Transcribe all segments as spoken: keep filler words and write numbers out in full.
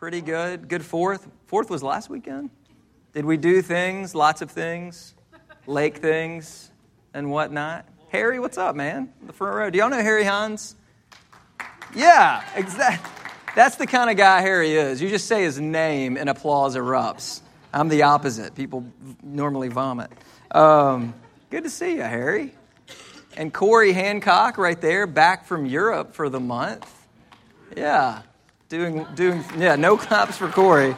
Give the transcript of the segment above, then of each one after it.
Pretty good. Good fourth. Fourth was last weekend. Did we do things? Lots of things. Lake things and whatnot. Harry, what's up, man? The front row. Do y'all know Harry Hans? Yeah, exactly. That's the kind of guy Harry is. You just say his name and applause erupts. I'm the opposite. People normally vomit. Um, good to see you, Harry. And Corey Hancock right there, back from Europe for the month. Yeah, doing, doing. Yeah, no claps for Corey.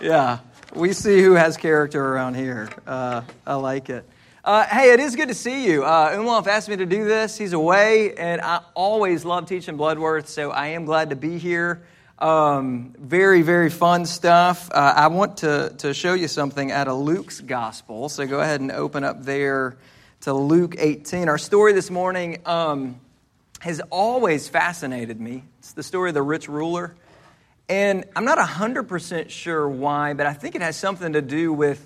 Yeah, we see who has character around here. Uh, I like it. Uh, hey, it is good to see you. Uh, Umlof asked me to do this. He's away, and I always love teaching Bloodworth, so I am glad to be here. Um, very, very fun stuff. Uh, I want to, to show you something out of Luke's gospel, so go ahead and open up there to Luke eighteen. Our story this morning um, has always fascinated me. It's the story of the rich ruler, and I'm not one hundred percent sure why, but I think it has something to do with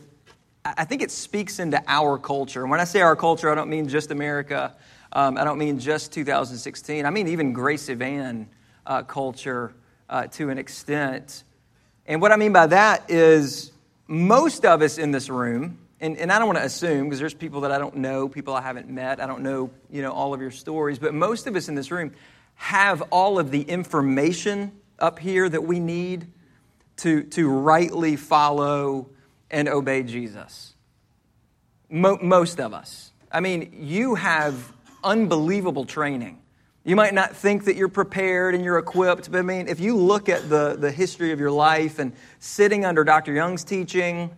I think it speaks into our culture. And when I say our culture, I don't mean just America. Um, I don't mean just two thousand sixteen. I mean even Grace Evan uh, culture uh, to an extent. And what I mean by that is most of us in this room, and, and I don't want to assume because there's people that I don't know, people I haven't met. I don't know, you know, all of your stories. But most of us in this room have all of the information up here that we need to, to rightly follow and obey Jesus. Mo- most of us. I mean, you have unbelievable training. You might not think that you're prepared and you're equipped, but I mean, if you look at the, the history of your life and sitting under Doctor Young's teaching,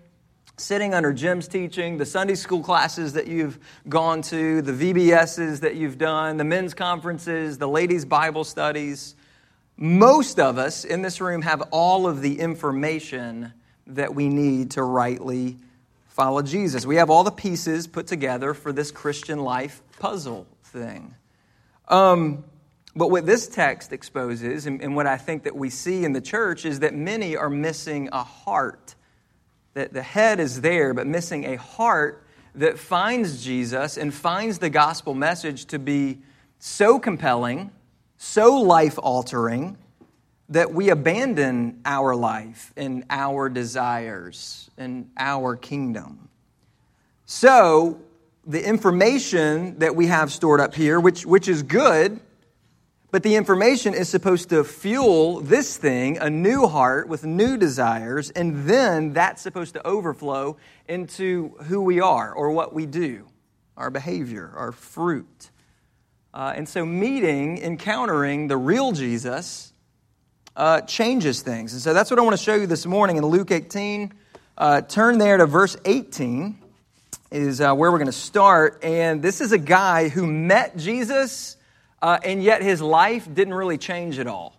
sitting under Jim's teaching, the Sunday school classes that you've gone to, the V B S's that you've done, the men's conferences, the ladies' Bible studies, most of us in this room have all of the information that we need to rightly follow Jesus. We have all the pieces put together for this Christian life puzzle thing. Um, but what this text exposes, and, and what I think that we see in the church, is that many are missing a heart. That the head is there, but missing a heart that finds Jesus and finds the gospel message to be so compelling, so life-altering, that we abandon our life and our desires and our kingdom. So the information that we have stored up here, which, which is good, but the information is supposed to fuel this thing, a new heart with new desires, and then that's supposed to overflow into who we are or what we do, our behavior, our fruit. Uh, and so meeting, encountering the real Jesus Uh, changes things. And so that's what I want to show you this morning in Luke eighteen. Uh, turn there to verse eighteen is uh, where we're going to start. And this is a guy who met Jesus, uh, and yet his life didn't really change at all.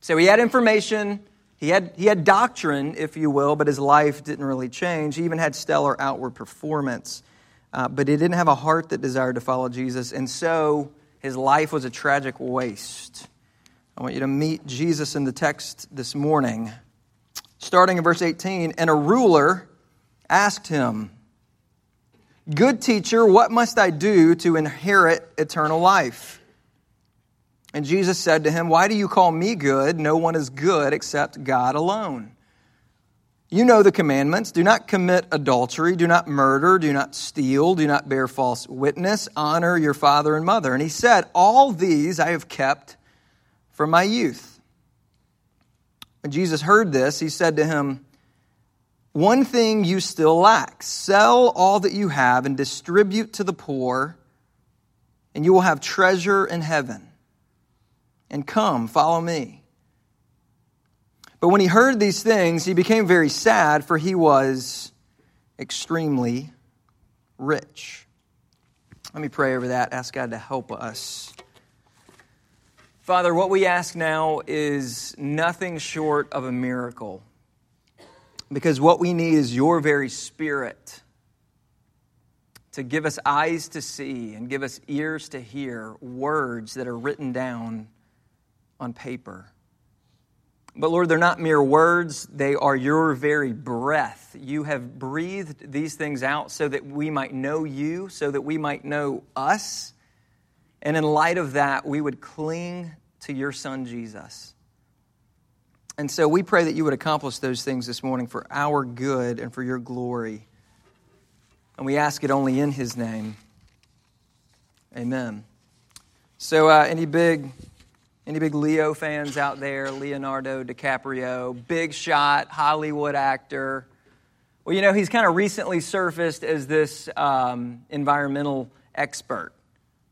So he had information, he had, he had doctrine, if you will, but his life didn't really change. He even had stellar outward performance, uh, but he didn't have a heart that desired to follow Jesus. And so his life was a tragic waste. I want you to meet Jesus in the text this morning. Starting in verse eighteen, and a ruler asked him, "Good teacher, what must I do to inherit eternal life?" And Jesus said to him, "Why do you call me good? No one is good except God alone. You know the commandments. Do not commit adultery. Do not murder. Do not steal. Do not bear false witness. Honor your father and mother." And he said, "All these I have kept from my youth." When Jesus heard this, he said to him, "One thing you still lack. Sell all that you have and distribute to the poor, and you will have treasure in heaven. And come, follow me." But when he heard these things, he became very sad, for he was extremely rich. Let me pray over that. Ask God to help us. Father, what we ask now is nothing short of a miracle, because what we need is your very spirit to give us eyes to see and give us ears to hear words that are written down on paper. But Lord, they're not mere words. They are your very breath. You have breathed these things out so that we might know you, so that we might know us. And in light of that, we would cling to your son, Jesus. And so we pray that you would accomplish those things this morning for our good and for your glory. And we ask it only in his name. Amen. So uh, any big any big Leo fans out there, Leonardo DiCaprio, big shot, Hollywood actor. Well, you know, he's kind of recently surfaced as this um, environmental expert,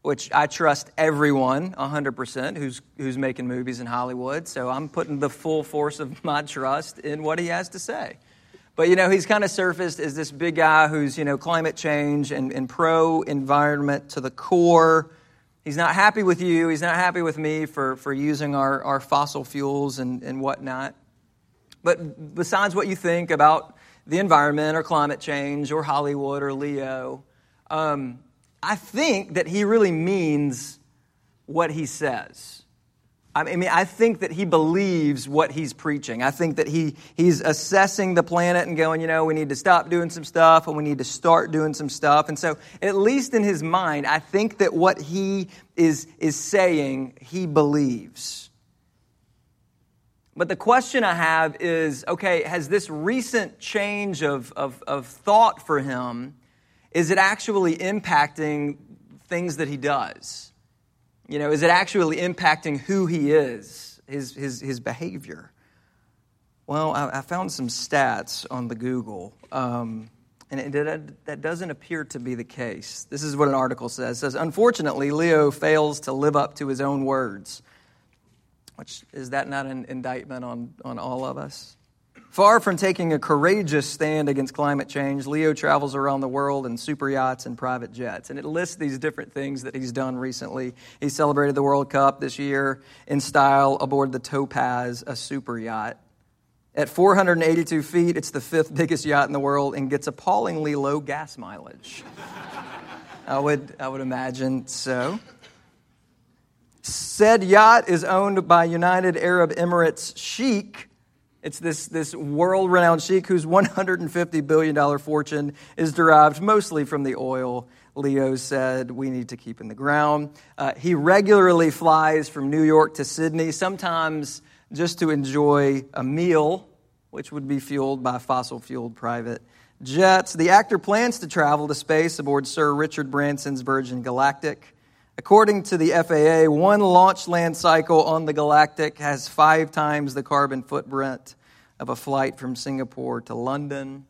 which I trust everyone one hundred percent who's who's making movies in Hollywood. So I'm putting the full force of my trust in what he has to say. But, you know, he's kind of surfaced as this big guy who's, you know, climate change and, and pro-environment to the core. He's not happy with you. He's not happy with me for, for using our, our fossil fuels and, and whatnot. But besides what you think about the environment or climate change or Hollywood or Leo, um, I think that he really means what he says. I mean, I think that he believes what he's preaching. I think that he he's assessing the planet and going, you know, we need to stop doing some stuff and we need to start doing some stuff. And so, at least in his mind, I think that what he is is saying, he believes. But the question I have is, okay, has this recent change of of, of thought for him, is it actually impacting things that he does? You know, is it actually impacting who he is, his his his behavior? Well, I, I found some stats on the Google, um, and it, it, that doesn't appear to be the case. This is what an article says. It says, unfortunately, Leo fails to live up to his own words. Which, is that not an indictment on, on all of us? Far from taking a courageous stand against climate change, Leo travels around the world in super yachts and private jets. And it lists these different things that he's done recently. He celebrated the World Cup this year in style aboard the Topaz, a super yacht. At four hundred eighty-two feet, it's the fifth biggest yacht in the world and gets appallingly low gas mileage. I would, I would imagine so. Said yacht is owned by United Arab Emirates Sheikh. It's this, this world-renowned sheik whose one hundred fifty billion dollars fortune is derived mostly from the oil Leo said we need to keep in the ground. Uh, he regularly flies from New York to Sydney, sometimes just to enjoy a meal, which would be fueled by fossil-fueled private jets. The actor plans to travel to space aboard Sir Richard Branson's Virgin Galactic. According to the F A A, one launch land cycle on the Galactic has five times the carbon footprint of a flight from Singapore to London.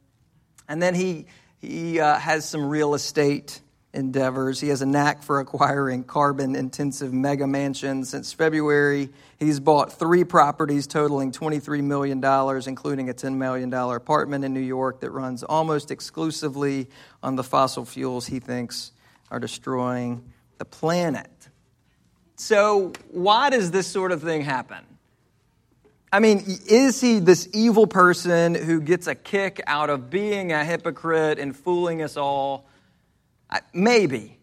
And then he he uh, has some real estate endeavors. He has a knack for acquiring carbon-intensive mega mansions. Since February, he's bought three properties totaling twenty-three million dollars, including a ten million dollars apartment in New York that runs almost exclusively on the fossil fuels he thinks are destroying the planet. So why does this sort of thing happen? I mean, is he this evil person who gets a kick out of being a hypocrite and fooling us all? I, maybe.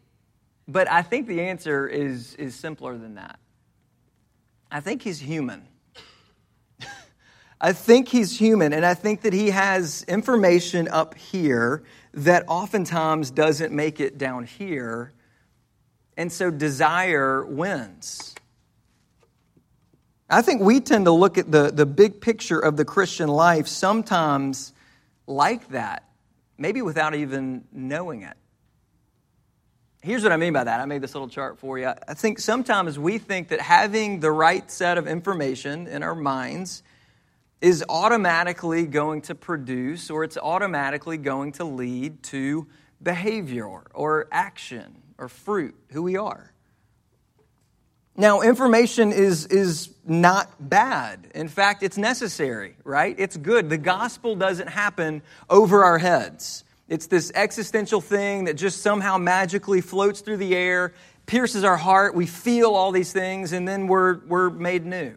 But I think the answer is, is simpler than that. I think he's human. I think he's human, and I think that he has information up here that oftentimes doesn't make it down here. And so desire wins. I think we tend to look at the, the big picture of the Christian life sometimes like that, maybe without even knowing it. Here's what I mean by that. I made this little chart for you. I think sometimes we think that having the right set of information in our minds is automatically going to produce, or it's automatically going to lead to behavior or action, or fruit, who we are. Now, information is, is not bad. In fact, it's necessary, right? It's good. The gospel doesn't happen over our heads. It's this existential thing that just somehow magically floats through the air, pierces our heart, we feel all these things, and then we're, we're made new.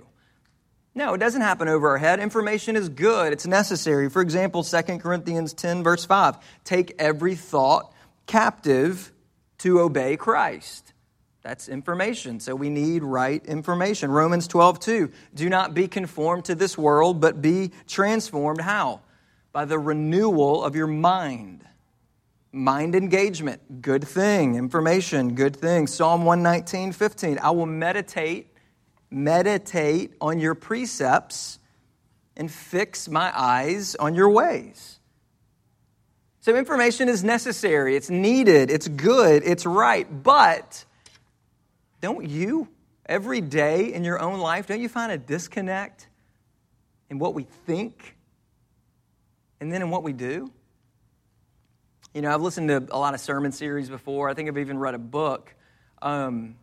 No, it doesn't happen over our head. Information is good. It's necessary. For example, Second Corinthians ten, verse five, take every thought captive to obey Christ. That's information. So we need right information. Romans twelve two. Do not be conformed to this world, but be transformed. How? By the renewal of your mind. Mind engagement. Good thing. Information. Good thing. Psalm one nineteen fifteen. I will meditate, meditate on your precepts and fix my eyes on your ways. So information is necessary, it's needed, it's good, it's right. But don't you, every day in your own life, don't you find a disconnect in what we think and then in what we do? You know, I've listened to a lot of sermon series before. I think I've even read a book. Um,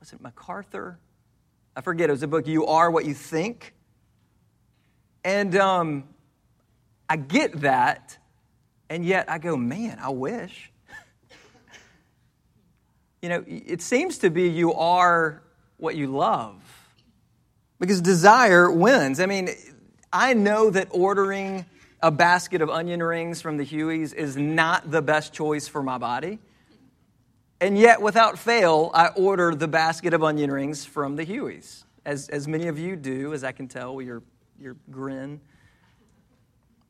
was it MacArthur? I forget. It was a book, You Are What You Think. And um, I get that, and yet I go, man, I wish. You know, it seems to be you are what you love, because desire wins. I mean, I know that ordering a basket of onion rings from the Hueys is not the best choice for my body, and yet without fail, I order the basket of onion rings from the Hueys, as as many of you do, as I can tell with your your grin.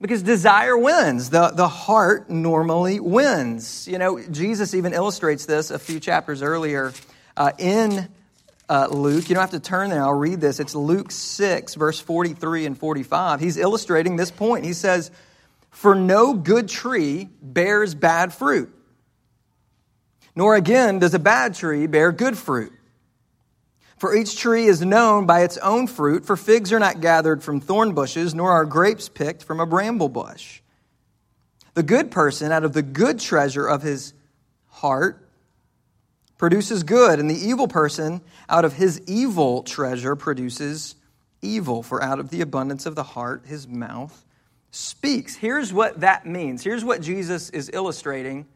Because desire wins. The, the heart normally wins. You know, Jesus even illustrates this a few chapters earlier uh, in uh, Luke. You don't have to turn there. I'll read this. It's Luke six, verse forty-three and forty-five. He's illustrating this point. He says, "For no good tree bears bad fruit, nor again does a bad tree bear good fruit. For each tree is known by its own fruit, for figs are not gathered from thorn bushes, nor are grapes picked from a bramble bush. The good person, out of the good treasure of his heart, produces good, and the evil person, out of his evil treasure, produces evil. For out of the abundance of the heart, his mouth speaks." Here's what that means. Here's what Jesus is illustrating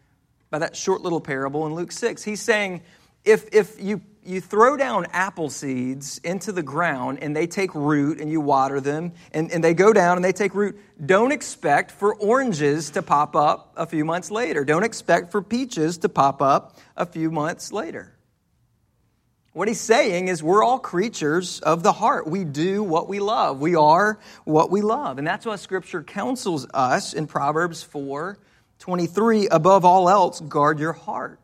by that short little parable in Luke six. He's saying, if if you You throw down apple seeds into the ground and they take root and you water them and, and they go down and they take root. Don't expect for oranges to pop up a few months later. Don't expect for peaches to pop up a few months later. What he's saying is we're all creatures of the heart. We do what we love. We are what we love. And that's why Scripture counsels us in Proverbs four twenty-three, "Above all else, guard your heart,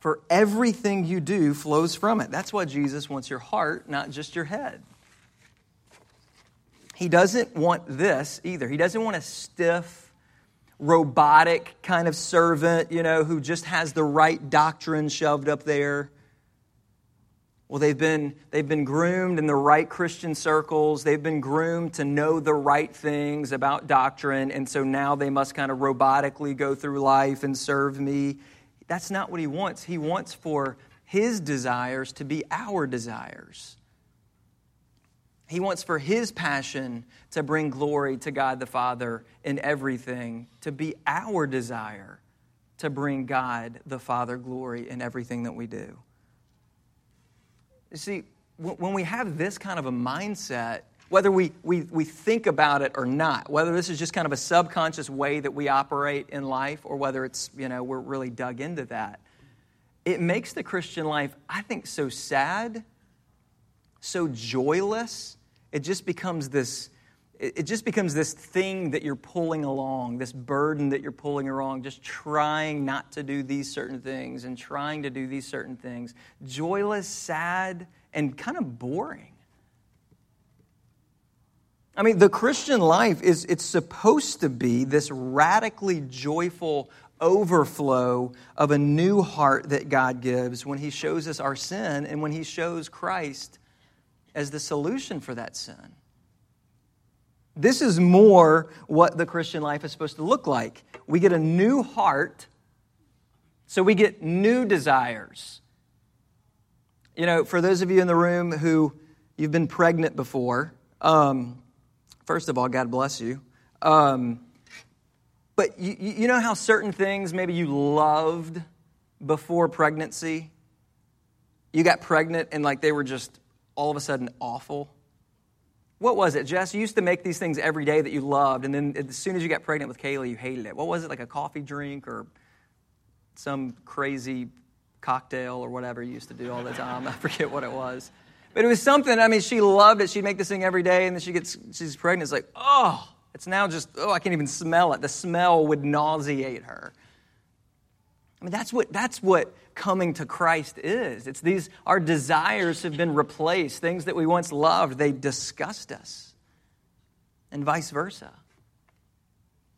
for everything you do flows from it." That's why Jesus wants your heart, not just your head. He doesn't want this either. He doesn't want a stiff, robotic kind of servant, you know, who just has the right doctrine shoved up there. Well, they've been, they've been groomed in the right Christian circles. They've been groomed to know the right things about doctrine, and so now they must kind of robotically go through life and serve me. That's not what he wants. He wants for his desires to be our desires. He wants for his passion to bring glory to God the Father in everything, to be our desire to bring God the Father glory in everything that we do. You see, when we have this kind of a mindset, whether we, we, we think about it or not, whether this is just kind of a subconscious way that we operate in life or whether it's, you know, we're really dug into that, it makes the Christian life, I think, so sad, so joyless. It just becomes this, it just becomes this thing that you're pulling along, this burden that you're pulling along, just trying not to do these certain things and trying to do these certain things. Joyless, sad, and kind of boring. I mean, the Christian life is, it's supposed to be this radically joyful overflow of a new heart that God gives when he shows us our sin and when he shows Christ as the solution for that sin. This is more what the Christian life is supposed to look like. We get a new heart, so we get new desires. You know, for those of you in the room who you've been pregnant before, um, first of all, God bless you. Um, but you, you know how certain things maybe you loved before pregnancy? You got pregnant and like they were just all of a sudden awful? What was it, Jess? You used to make these things every day that you loved, and then as soon as you got pregnant with Kaylee, you hated it. What was it, like a coffee drink or some crazy cocktail or whatever you used to do all the time? I forget what it was. But it was something, I mean, she loved it. She'd make this thing every day, and then she gets, she's pregnant. It's like, oh, it's now just, oh, I can't even smell it. The smell would nauseate her. I mean, that's what that's what coming to Christ is. It's these, our desires have been replaced. Things that we once loved, they disgust us. and vice versa.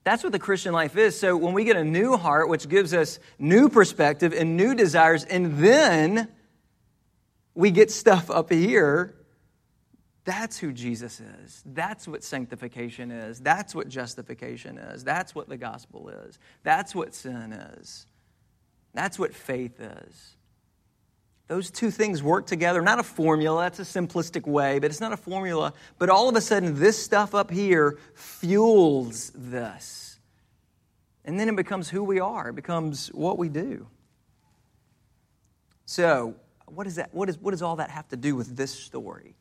That's what the Christian life is. So when we get a new heart, which gives us new perspective and new desires, and then we get stuff up here, that's who Jesus is. That's what sanctification is. That's what justification is. That's what the gospel is. That's what sin is. That's what faith is. Those two things work together. Not a formula, that's a simplistic way, but it's not a formula. But all of a sudden, this stuff up here fuels this. And then it becomes who we are. It becomes what we do. So, what is that? What is, what does all that have to do with this story?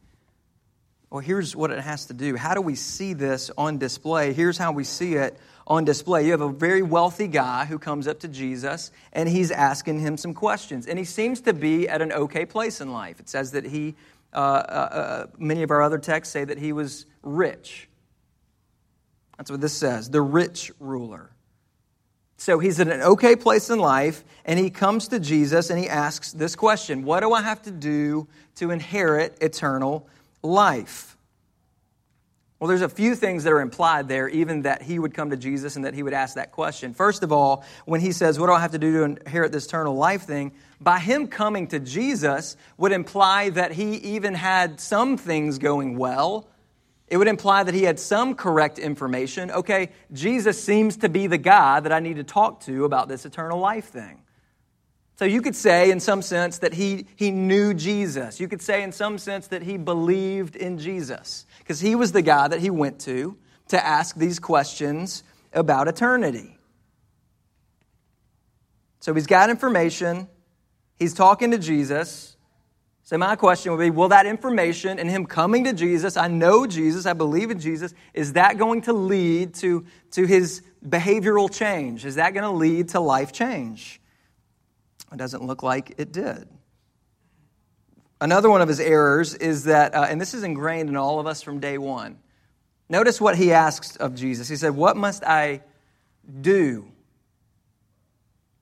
Well, here's what it has to do. How do we see this on display? Here's how we see it on display. You have a very wealthy guy who comes up to Jesus, and he's asking him some questions. And he seems to be at an okay place in life. It says that he, uh, uh, many of our other texts say that he was rich. That's what this says, the rich ruler. So he's at an okay place in life, and he comes to Jesus, and he asks this question, what do I have to do to inherit eternal life? Life. Well, there's a few things that are implied there, even that he would come to Jesus and that he would ask that question. First of all, when he says, what do I have to do to inherit this eternal life thing? By him coming to Jesus would imply that he even had some things going well. It would imply that he had some correct information. Okay, Jesus seems to be the guy that I need to talk to about this eternal life thing. So you could say, in some sense, that he, he knew Jesus. You could say, in some sense, that he believed in Jesus. Because he was the guy that he went to to ask these questions about eternity. So he's got information. He's talking to Jesus. So my question would be, will that information and him coming to Jesus, I know Jesus, I believe in Jesus, is that going to lead to, to his behavioral change? Is that going to lead to life change? It doesn't look like it did. Another one of his errors is that, uh, and this is ingrained in all of us from day one. Notice what he asks of Jesus. He said, what must I do?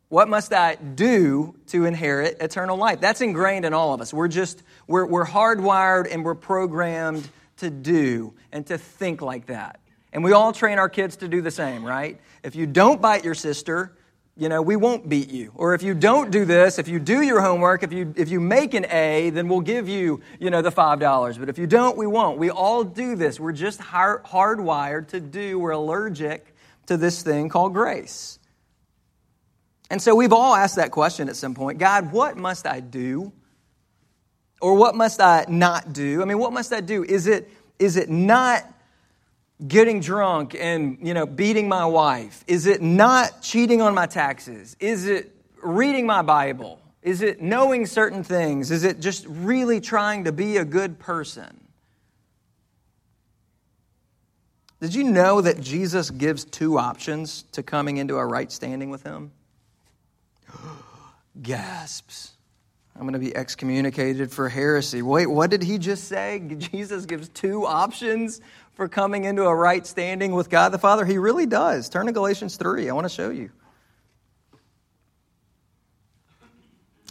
What must I do to inherit eternal life? That's ingrained in all of us. We're just, we're, we're hardwired and we're programmed to do and to think like that. And we all train our kids to do the same, right? If you don't bite your sister, you know, we won't beat you. Or if you don't do this, if you do your homework, if you if you make an A, then we'll give you, you know, the five dollars. But if you don't, we won't. We all do this. We're just hard, hardwired to do. We're allergic to this thing called grace. And so we've all asked that question at some point. God, what must I do? Or what must I not do? I mean, what must I do? Is it is it not getting drunk and, you know, beating my wife? Is it not cheating on my taxes? Is it reading my Bible? Is it knowing certain things? Is it just really trying to be a good person? Did you know that Jesus gives two options to coming into a right standing with him? Gasps. I'm going to be excommunicated for heresy. Wait, what did he just say? Jesus gives two options for coming into a right standing with God the Father? He really does. Turn to Galatians three. I want to show you.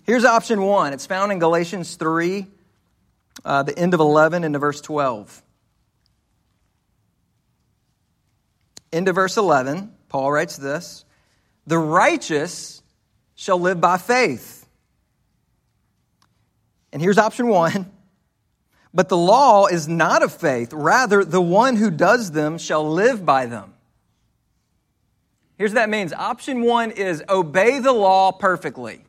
Here's option one. It's found in Galatians three, uh, the end of eleven, into verse twelve. Into verse eleven, Paul writes this, "The righteous shall live by faith." And here's option one. But the law is not of faith. Rather, the one who does them shall live by them. Here's what that means. Option one is obey the law perfectly.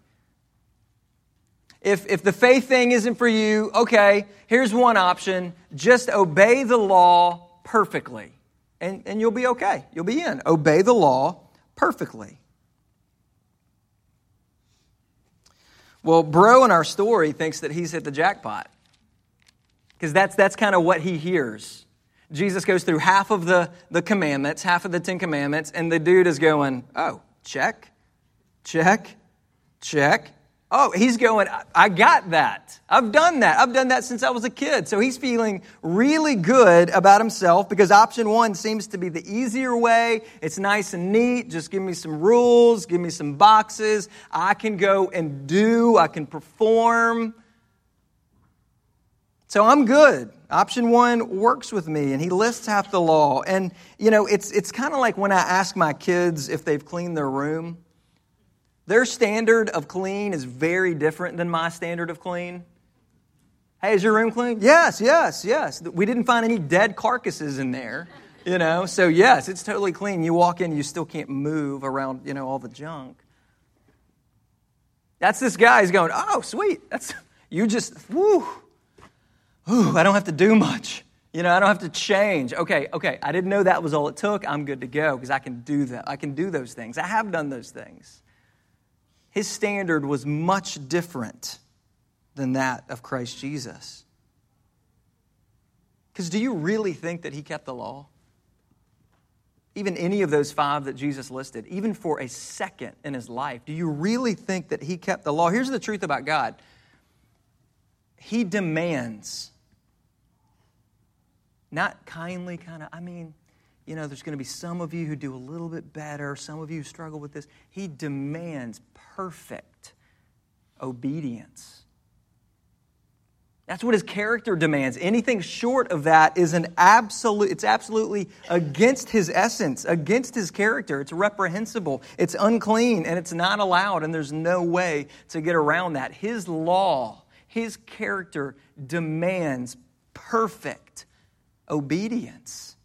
If, if the faith thing isn't for you, okay, here's one option. Just obey the law perfectly. And, and you'll be okay. You'll be in. Obey the law perfectly. Well, bro in our story thinks that he's hit the jackpot because that's that's kind of what he hears. Jesus goes through half of the, the commandments, half of the Ten Commandments, and the dude is going, oh, check, check, check. Oh, he's going, I, I got that. I've done that. I've done that since I was a kid. So he's feeling really good about himself because option one seems to be the easier way. It's nice and neat. Just give me some rules. Give me some boxes. I can go and do. I can perform. So I'm good. Option one works with me, and he lists half the law. And, you know, it's it's kind of like when I ask my kids if they've cleaned their room. Their standard of clean is very different than my standard of clean. Hey, is your room clean? Yes, yes, yes. We didn't find any dead carcasses in there, you know. So, yes, it's totally clean. You walk in, you still can't move around, you know, all the junk. That's this guy. He's going, oh, sweet. That's you just, whoo. Ooh, I don't have to do much. You know, I don't have to change. Okay, okay, I didn't know that was all it took. I'm good to go because I can do that. I can do those things. I have done those things. His standard was much different than that of Christ Jesus. Because do you really think that he kept the law? Even any of those five that Jesus listed, even for a second in his life, do you really think that he kept the law? Here's the truth about God. He demands, not kindly kind of, I mean, you know, there's going to be some of you who do a little bit better, some of you struggle with this. He demands perfect obedience. That's what his character demands. Anything short of that is an absolute, it's absolutely against his essence, against his character. It's reprehensible, it's unclean, and it's not allowed, and there's no way to get around that. His law, his character demands perfect obedience.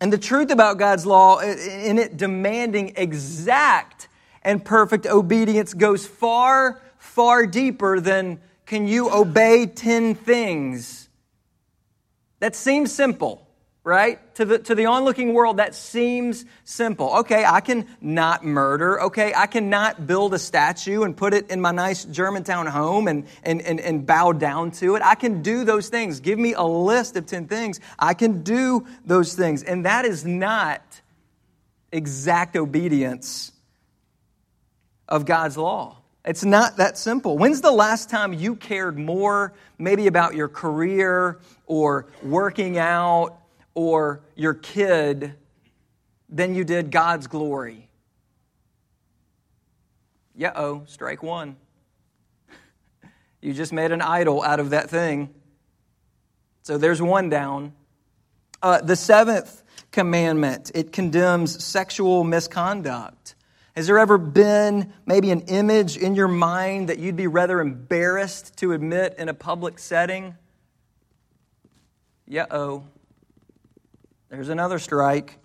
And the truth about God's law, in it demanding exact and perfect obedience, goes far, far deeper than can you obey ten things? That seems simple, right? To the, to the onlooking world, that seems simple. Okay, I can not murder. Okay, I cannot build a statue and put it in my nice Germantown home and, and, and, and bow down to it. I can do those things. Give me a list of ten things. I can do those things. And that is not exact obedience of God's law. It's not that simple. When's the last time you cared more maybe about your career or working out or your kid than you did God's glory? Yeah-oh, strike one. You just made an idol out of that thing. So there's one down. Uh, the seventh commandment, it condemns sexual misconduct. Has there ever been maybe an image in your mind that you'd be rather embarrassed to admit in a public setting? Yeah-oh. There's another strike.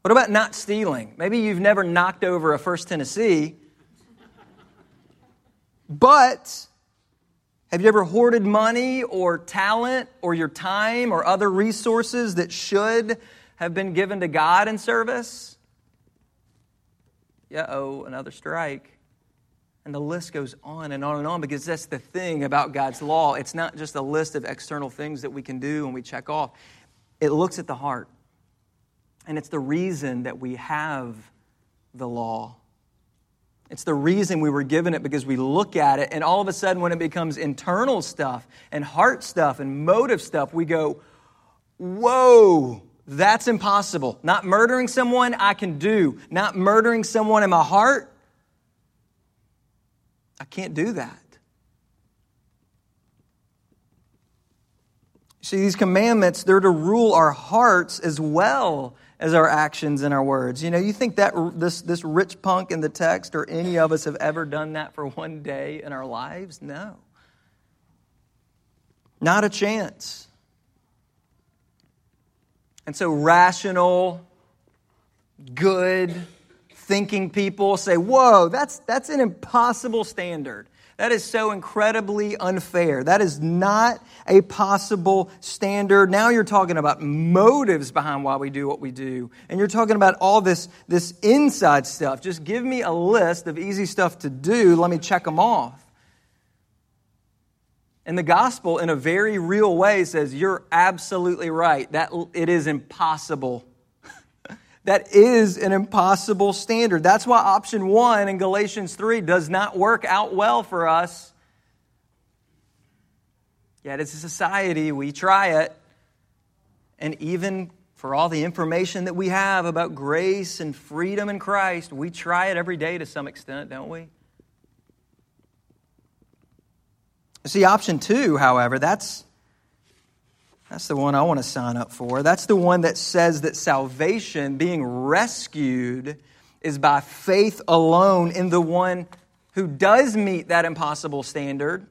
What about not stealing? Maybe you've never knocked over a First Tennessee, but have you ever hoarded money or talent or your time or other resources that should have been given to God in service? Uh-oh, another strike. And the list goes on and on and on because that's the thing about God's law. It's not just a list of external things that we can do and we check off. It looks at the heart, and it's the reason that we have the law. It's the reason we were given it, because we look at it, and all of a sudden when it becomes internal stuff and heart stuff and motive stuff, we go, whoa, that's impossible. Not murdering someone, I can do. Not murdering someone in my heart, I can't do that. See, these commandments, they're to rule our hearts as well as our actions and our words. You know, you think that this, this rich punk in the text or any of us have ever done that for one day in our lives? No. Not a chance. And so rational, good thinking people say, whoa, that's that's an impossible standard. That is so incredibly unfair. That is not a possible standard. Now you're talking about motives behind why we do what we do. And you're talking about all this, this inside stuff. Just give me a list of easy stuff to do. Let me check them off. And the gospel, in a very real way, says you're absolutely right. That it is impossible. That is an impossible standard. That's why option one in Galatians three does not work out well for us. Yet as a society, we try it. And even for all the information that we have about grace and freedom in Christ, we try it every day to some extent, don't we? See, option two, however, that's that's the one I want to sign up for. That's the one that says that salvation, being rescued, is by faith alone in the one who does meet that impossible standard,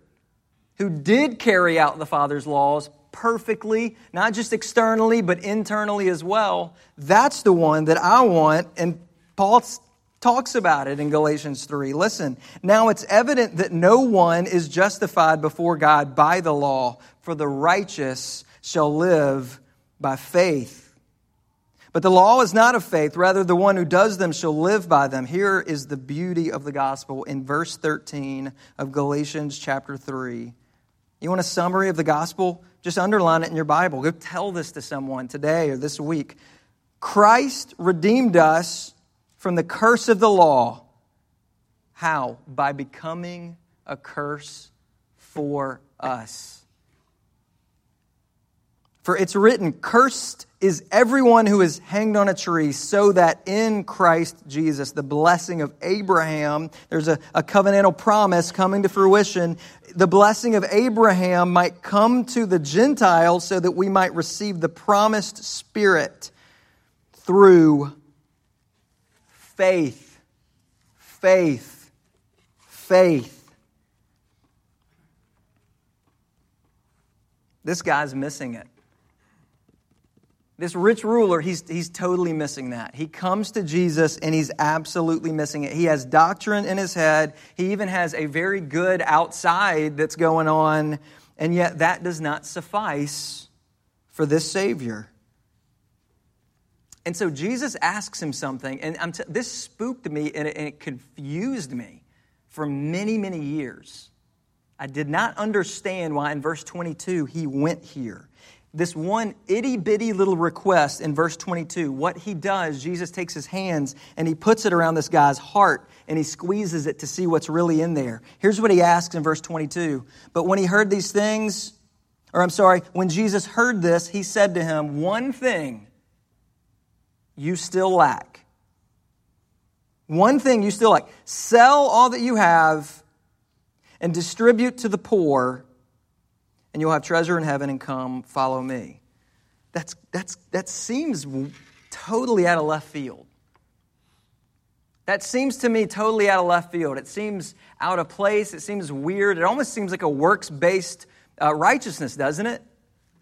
who did carry out the Father's laws perfectly, not just externally, but internally as well. That's the one that I want, and Paul talks about it in Galatians three. Listen, now it's evident that no one is justified before God by the law, for the righteous shall live by faith. But the law is not of faith, rather the one who does them shall live by them. Here is the beauty of the gospel in verse thirteen of Galatians chapter three. You want a summary of the gospel? Just underline it in your Bible. Go tell this to someone today or this week. Christ redeemed us from the curse of the law. How? By becoming a curse for us. For it's written, cursed is everyone who is hanged on a tree, so that in Christ Jesus, the blessing of Abraham, there's a, a covenantal promise coming to fruition, the blessing of Abraham might come to the Gentiles so that we might receive the promised Spirit through faith, faith, faith. This guy's missing it. This rich ruler, he's, he's totally missing that. He comes to Jesus and he's absolutely missing it. He has doctrine in his head. He even has a very good outside that's going on. And yet that does not suffice for this Savior. And so Jesus asks him something. And I'm t- this spooked me and it, and it confused me for many, many years. I did not understand why in verse twenty-two he went here. This one itty-bitty little request in verse twenty-two, what he does, Jesus takes his hands and he puts it around this guy's heart and he squeezes it to see what's really in there. Here's what he asks in verse twenty-two. But when he heard these things, or I'm sorry, when Jesus heard this, he said to him, one thing you still lack. One thing you still lack. Sell all that you have and distribute to the poor, and you'll have treasure in heaven, and come, follow me. That's that's that seems totally out of left field. That seems to me totally out of left field. It seems out of place. It seems weird. It almost seems like a works-based uh, righteousness, doesn't it?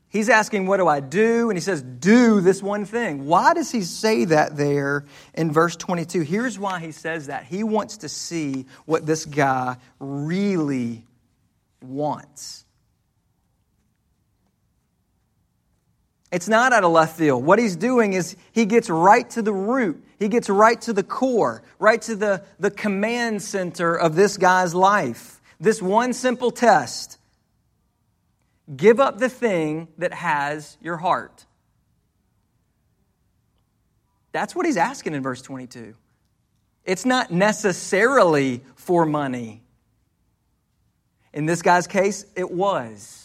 He's asking, what do I do? And he says, do this one thing. Why does he say that there in verse twenty-two? Here's why he says that. He wants to see what this guy really wants. It's not out of left field. What he's doing is he gets right to the root. He gets right to the core, right to the, the command center of this guy's life. This one simple test. Give up the thing that has your heart. That's what he's asking in verse twenty-two. It's not necessarily for money. In this guy's case, it was.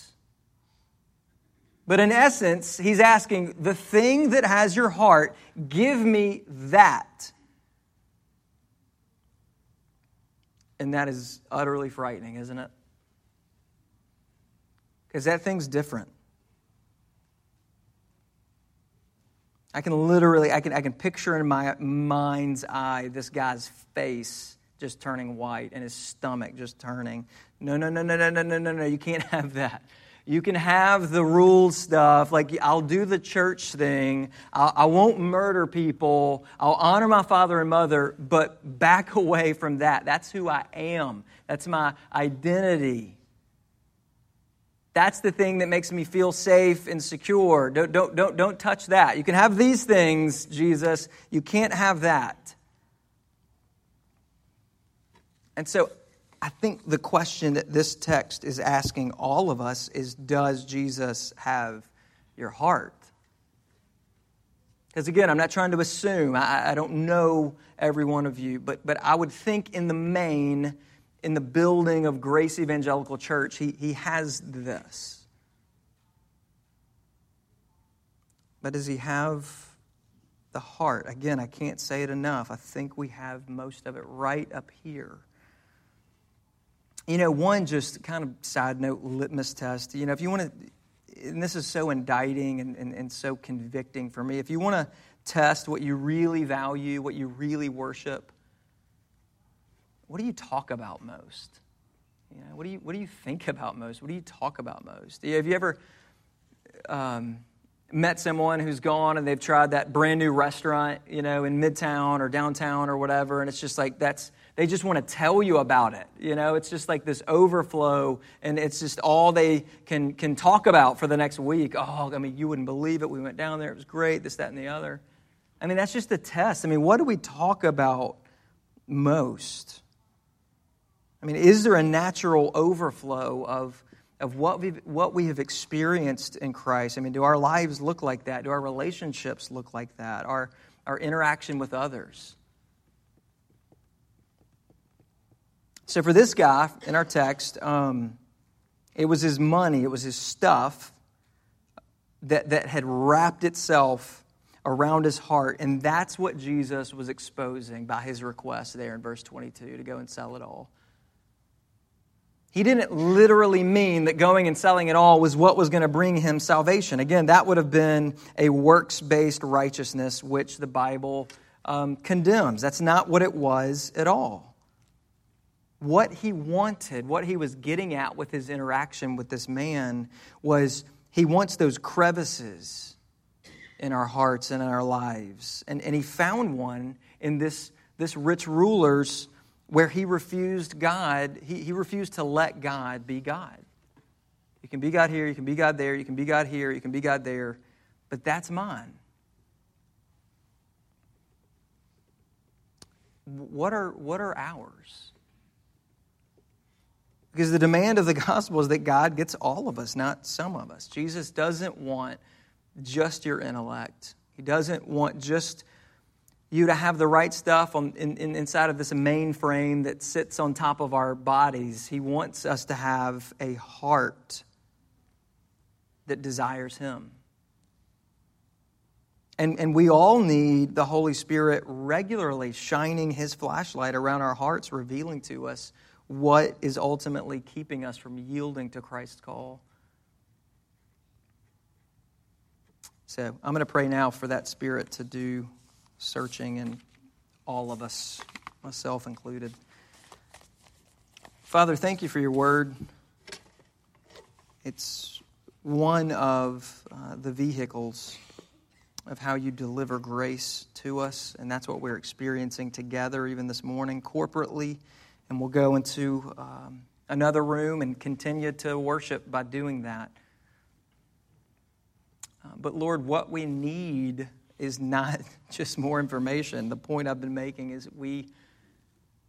But in essence, he's asking, the thing that has your heart, give me that. And that is utterly frightening, isn't it? Because that thing's different. I can literally, I can, I can picture in my mind's eye this guy's face just turning white and his stomach just turning. No, no, no, no, no, no, no, no, no, you can't have that. You can have the rules stuff, like I'll do the church thing, I'll, I won't murder people, I'll honor my father and mother, but back away from that. That's who I am. That's my identity. That's the thing that makes me feel safe and secure. Don't, don't, don't, don't touch that. You can have these things, Jesus. You can't have that. And so I think the question that this text is asking all of us is, does Jesus have your heart? Because again, I'm not trying to assume. I, I don't know every one of you, but, but I would think in the main, in the building of Grace Evangelical Church, he, he has this. But does he have the heart? Again, I can't say it enough. I think we have most of it right up here. You know, one just kind of side note litmus test. You know, if you want to, and this is so indicting and, and, and so convicting for me, if you want to test what you really value, what you really worship, what do you talk about most? You know, what do you what do you think about most? What do you talk about most? Have you ever um, met someone who's gone and they've tried that brand new restaurant, you know, in Midtown or downtown or whatever, and it's just like that's they just want to tell you about it. You know, it's just like this overflow, and it's just all they can can talk about for the next week. Oh, I mean, you wouldn't believe it. We went down there. It was great. This, that, and the other. I mean, that's just the test. I mean, what do we talk about most? I mean, is there a natural overflow of of what we what we have experienced in Christ? I mean, do our lives look like that? Do our relationships look like that? Our our interaction with others. So for this guy in our text, um, it was his money, it was his stuff that that had wrapped itself around his heart, and that's what Jesus was exposing by his request there in verse twenty-two to go and sell it all. He didn't literally mean that going and selling it all was what was going to bring him salvation. Again, that would have been a works-based righteousness, which the Bible um, condemns. That's not what it was at all. What he wanted, what he was getting at with his interaction with this man was he wants those crevices in our hearts and in our lives. And, and he found one in this, this rich ruler's where he refused God, he, he refused to let God be God. You can be God here, you can be God there, you can be God here, you can be God there, but that's mine. What are, what are ours? Because the demand of the gospel is that God gets all of us, not some of us. Jesus doesn't want just your intellect. He doesn't want just you to have the right stuff on, in, in, inside of this mainframe that sits on top of our bodies. He wants us to have a heart that desires Him. And, and we all need the Holy Spirit regularly shining His flashlight around our hearts, revealing to us what is ultimately keeping us from yielding to Christ's call. So I'm going to pray now for that Spirit to do searching in all of us, myself included. Father, thank you for your word. It's one of uh, the vehicles of how you deliver grace to us, and that's what we're experiencing together even this morning corporately, and we'll go into um, another room and continue to worship by doing that. Uh, but Lord, what we need is not just more information. The point I've been making is we,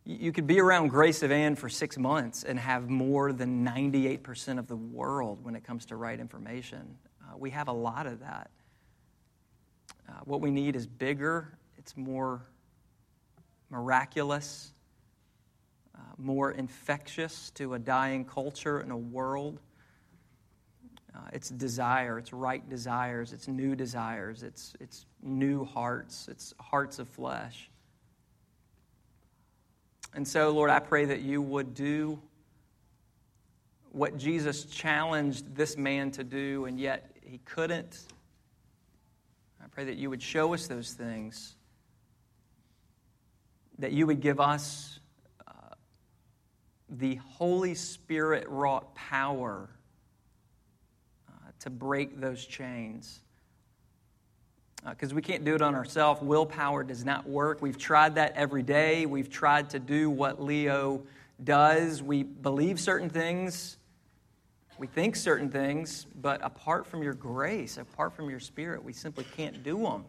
you could be around Grace Evan for six months and have more than ninety-eight percent of the world when it comes to right information. Uh, we have a lot of that. Uh, what we need is bigger, it's more miraculous, uh, more infectious to a dying culture and a world. Uh, it's desire, it's right desires, it's new desires, it's it's new hearts, it's hearts of flesh. And so, Lord, I pray that you would do what Jesus challenged this man to do, and yet he couldn't. I pray that you would show us those things, that you would give us uh, the Holy Spirit-wrought power to break those chains. Because uh, we can't do it on ourselves. Willpower does not work. We've tried that every day. We've tried to do what Leo does. We believe certain things. We think certain things. But apart from your grace, apart from your Spirit, we simply can't do them.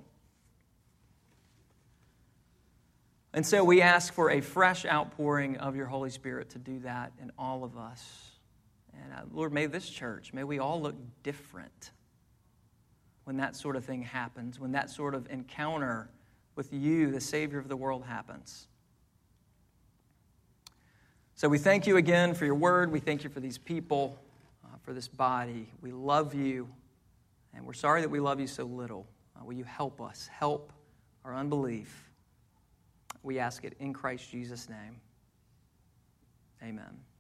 And so we ask for a fresh outpouring of your Holy Spirit to do that in all of us. And Lord, may this church, may we all look different when that sort of thing happens, when that sort of encounter with you, the Savior of the world, happens. So we thank you again for your word. We thank you for these people, uh, for this body. We love you, and we're sorry that we love you so little. Uh, will you help us? Help our unbelief. We ask it in Christ Jesus' name. Amen.